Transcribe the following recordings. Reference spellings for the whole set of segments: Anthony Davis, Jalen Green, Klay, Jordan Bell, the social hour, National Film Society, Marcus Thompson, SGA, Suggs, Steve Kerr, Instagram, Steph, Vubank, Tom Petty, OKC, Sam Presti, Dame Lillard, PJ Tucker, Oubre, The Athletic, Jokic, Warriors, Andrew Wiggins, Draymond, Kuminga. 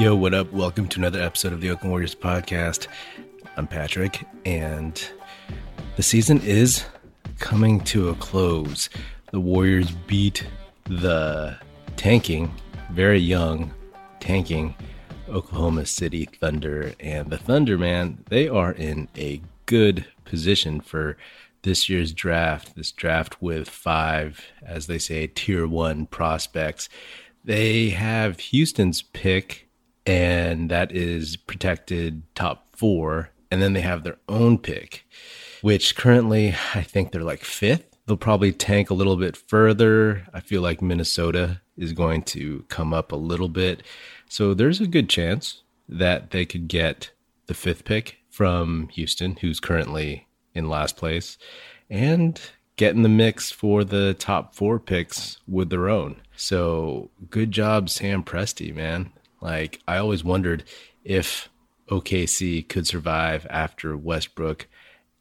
Yo, what up? Welcome to another episode of the Oakland Warriors Podcast. I'm Patrick, and the season is coming to a close. The Warriors beat the very young, tanking Oklahoma City Thunder, and the Thunder, man, they are in a good position for this year's draft, this draft with five, as they say, tier one prospects. They have Houston's pick, and that is protected top four. And then they have their own pick, which currently I think they're like fifth. They'll probably tank a little bit further. I feel like Minnesota is going to come up a little bit. So there's a good chance that they could get the fifth pick from Houston, who's currently in last place, and get in the mix for the top four picks with their own. So good job, Sam Presti, man. Like, I always wondered if OKC could survive after Westbrook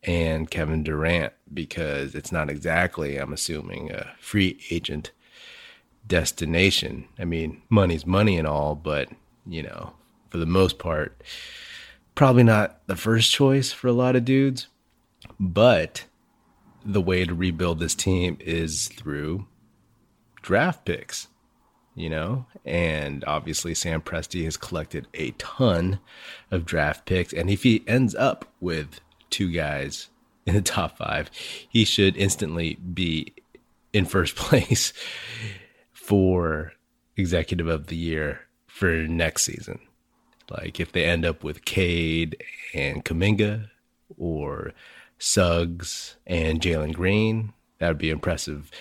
and Kevin Durant, because it's not exactly, I'm assuming, a free agent destination. I mean, money's money and all, but, you know, for the most part, probably not the first choice for a lot of dudes. But the way to rebuild this team is through draft picks, you know, and obviously Sam Presti has collected a ton of draft picks. And if he ends up with two guys in the top five, he should instantly be in first place for executive of the year for next season. Like, if they end up with Cade and Kuminga or Suggs and Jalen Green, that would be impressive.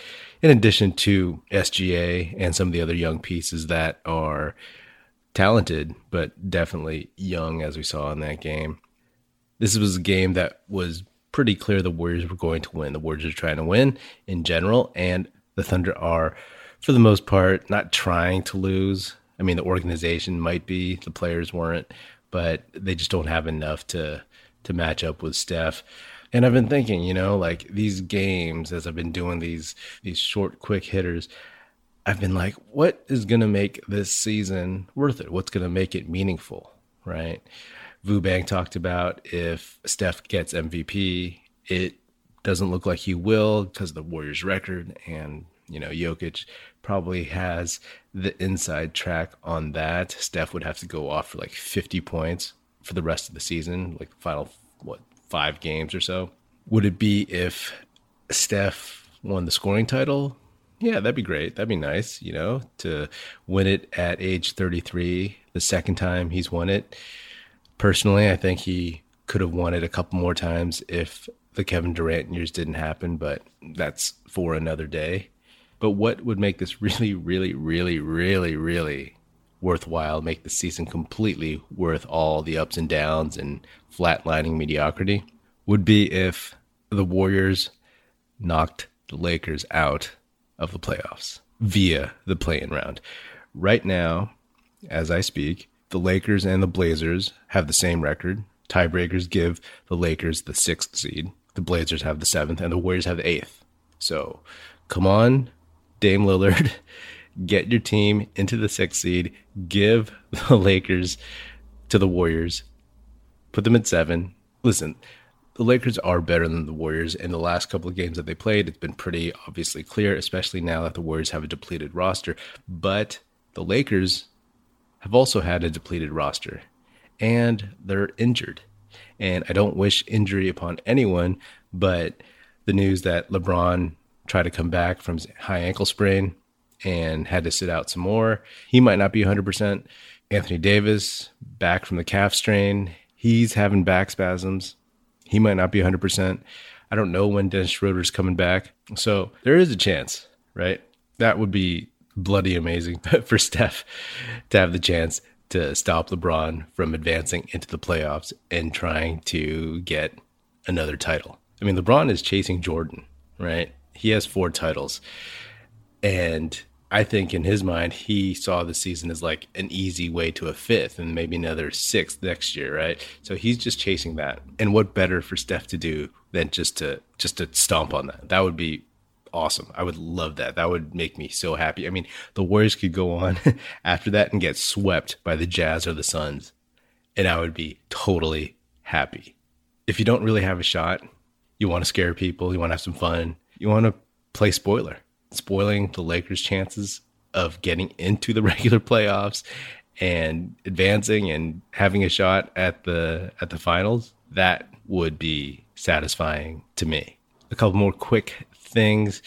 In addition to SGA and some of the other young pieces that are talented, but definitely young, as we saw in that game. This was a game that was pretty clear the Warriors were going to win. The Warriors are trying to win in general, and the Thunder are, for the most part, not trying to lose. I mean, the organization might be, the players weren't, but they just don't have enough to match up with Steph. And I've been thinking, you know, like, these games, as I've been doing these short, quick hitters, I've been like, what is going to make this season worth it? What's going to make it meaningful, right? Vubank talked about if Steph gets MVP, it doesn't look like he will because of the Warriors' record. And, you know, Jokic probably has the inside track on that. Steph would have to go off for like 50 points for the rest of the season, like the final, what, 5 games or so. Would it be if Steph won the scoring title? Yeah, that'd be great. That'd be nice, you know, to win it at age 33, the second time he's won it. Personally, I think he could have won it a couple more times if the Kevin Durant years didn't happen, but that's for another day. But what would make this really, really, really, really, really worthwhile, make the season completely worth all the ups and downs and flatlining mediocrity, would be if the Warriors knocked the Lakers out of the playoffs via the play-in round. Right now, as I speak, the Lakers and the Blazers have the same record. Tiebreakers give the Lakers the 6th seed. The Blazers have the 7th, and the Warriors have the 8th. So come on, Dame Lillard, get your team into the 6th seed, give the Lakers to the Warriors, put them at 7. Listen, the Lakers are better than the Warriors. In the last couple of games that they played, it's been pretty obviously clear, especially now that the Warriors have a depleted roster. But the Lakers have also had a depleted roster, and they're injured. And I don't wish injury upon anyone, but the news that LeBron tried to come back from his high ankle sprain and had to sit out some more, he might not be 100%. Anthony Davis, back from the calf strain, he's having back spasms. He might not be 100%. I don't know when Dennis Schroeder's coming back. So there is a chance, right? That would be bloody amazing for Steph to have the chance to stop LeBron from advancing into the playoffs and trying to get another title. I mean, LeBron is chasing Jordan, right? He has 4 titles. And I think in his mind, he saw the season as like an easy way to a 5th and maybe another 6th next year, right? So he's just chasing that. And what better for Steph to do than just to stomp on that? That would be awesome. I would love that. That would make me so happy. I mean, the Warriors could go on after that and get swept by the Jazz or the Suns, and I would be totally happy. If you don't really have a shot, you want to scare people, you want to have some fun, you want to play spoiler. Spoiling the Lakers' chances of getting into the regular playoffs and advancing and having a shot at the finals, that would be satisfying to me. A couple more quick things.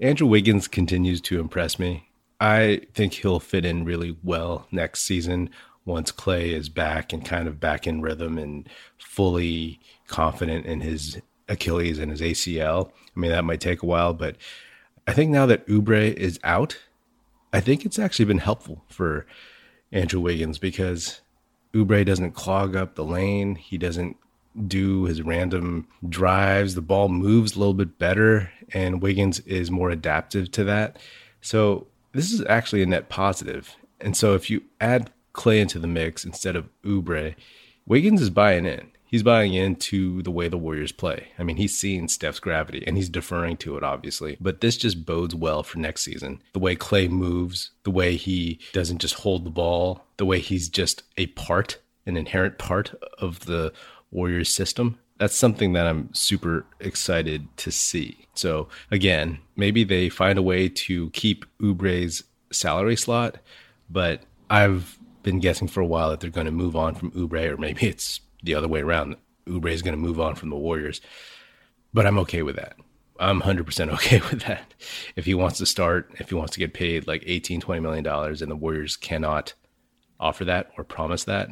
Andrew Wiggins continues to impress me. I think he'll fit in really well next season once Klay is back and kind of back in rhythm and fully confident in his Achilles and his ACL. I mean, that might take a while, but I think now that Oubre is out, I think it's actually been helpful for Andrew Wiggins because Oubre doesn't clog up the lane. He doesn't do his random drives. The ball moves a little bit better, and Wiggins is more adaptive to that. So this is actually a net positive. And so if you add Klay into the mix instead of Oubre, Wiggins is buying in. He's buying into the way the Warriors play. I mean, he's seeing Steph's gravity, and he's deferring to it, obviously. But this just bodes well for next season. The way Klay moves, the way he doesn't just hold the ball, the way he's just a part, an inherent part of the Warriors system. That's something that I'm super excited to see. So again, maybe they find a way to keep Oubre's salary slot, but I've been guessing for a while that they're going to move on from Oubre, or maybe it's the other way around. Oubre is going to move on from the Warriors, but I'm okay with that. I'm 100% okay with that. If he wants to start, if he wants to get paid like $18-20 million and the Warriors cannot offer that or promise that,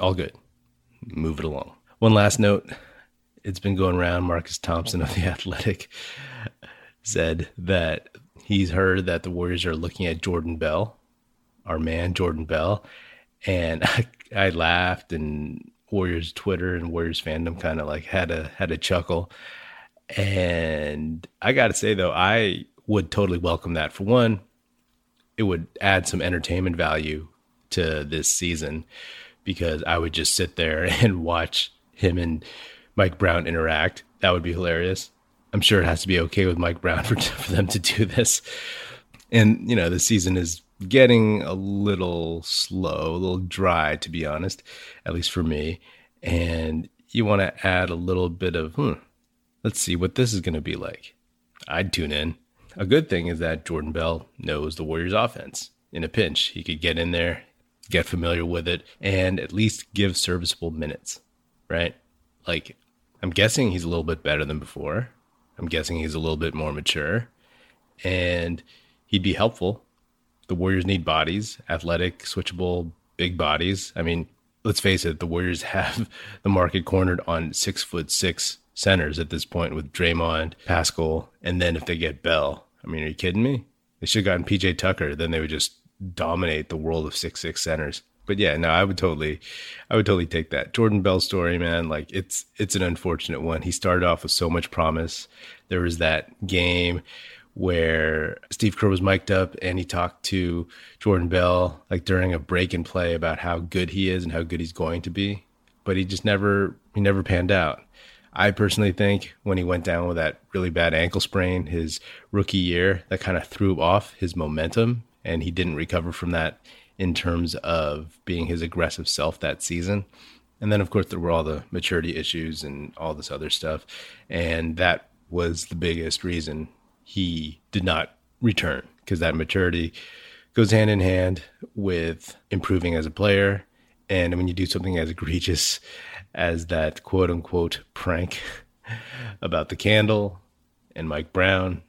all good. Move it along. One last note. It's been going around. Marcus Thompson of The Athletic said that he's heard that the Warriors are looking at Jordan Bell, our man Jordan Bell. And I laughed, and Warriors Twitter and Warriors fandom kind of like had a chuckle. And I got to say, though, I would totally welcome that. For one, it would add some entertainment value to this season because I would just sit there and watch him and Mike Brown interact. That would be hilarious. I'm sure it has to be okay with Mike Brown for them to do this. And, you know, the season is getting a little slow, a little dry, to be honest, at least for me. And you want to add a little bit of, let's see what this is going to be like. I'd tune in. A good thing is that Jordan Bell knows the Warriors offense. In a pinch, he could get in there, get familiar with it, and at least give serviceable minutes, right? Like, I'm guessing he's a little bit better than before. I'm guessing he's a little bit more mature, and he'd be helpful. The Warriors need bodies, athletic, switchable, big bodies. I mean, let's face it, the Warriors have the market cornered on 6'6" centers at this point with Draymond, Paschal, and then if they get Bell, I mean, are you kidding me? They should have gotten PJ Tucker, then they would just dominate the world of 6'6" centers. But yeah, no, I would totally take that. Jordan Bell story, man, like it's an unfortunate one. He started off with so much promise. There was that game where Steve Kerr was mic'd up and he talked to Jordan Bell like during a break and play about how good he is and how good he's going to be, but he never panned out. I personally think when he went down with that really bad ankle sprain his rookie year, that kind of threw off his momentum and he didn't recover from that in terms of being his aggressive self that season. And then of course there were all the maturity issues and all this other stuff, and that was the biggest reason he did not return, because that maturity goes hand in hand with improving as a player. And when you do something as egregious as that quote unquote prank about the candle and Mike Brown,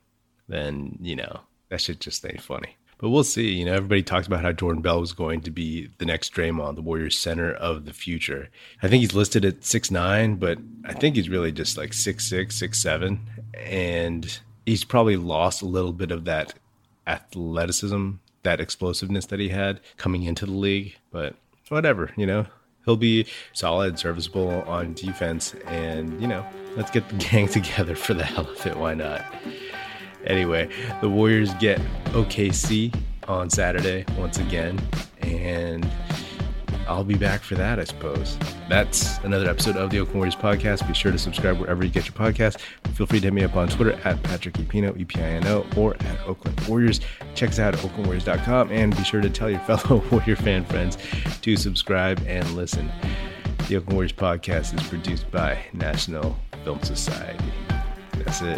then, you know, that shit just ain't funny. But we'll see. You know, everybody talks about how Jordan Bell was going to be the next Draymond, the Warriors center of the future. I think he's listed at 6'9", but I think he's really just like 6'6", 6'7". And he's probably lost a little bit of that athleticism, that explosiveness that he had coming into the league. But whatever, you know, he'll be solid, serviceable on defense. And, you know, let's get the gang together for the hell of it. Why not? Anyway, the Warriors get OKC on Saturday once again. And I'll be back for that, I suppose. That's another episode of the Oakland Warriors Podcast. Be sure to subscribe wherever you get your podcast. Feel free to hit me up on Twitter at Patrick Epino, E-P-I-N-O, or at Oakland Warriors. Check us out at OaklandWarriors.com, and be sure to tell your fellow Warrior fan friends to subscribe and listen. The Oakland Warriors Podcast is produced by National Film Society. That's it.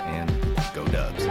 and go Dubs.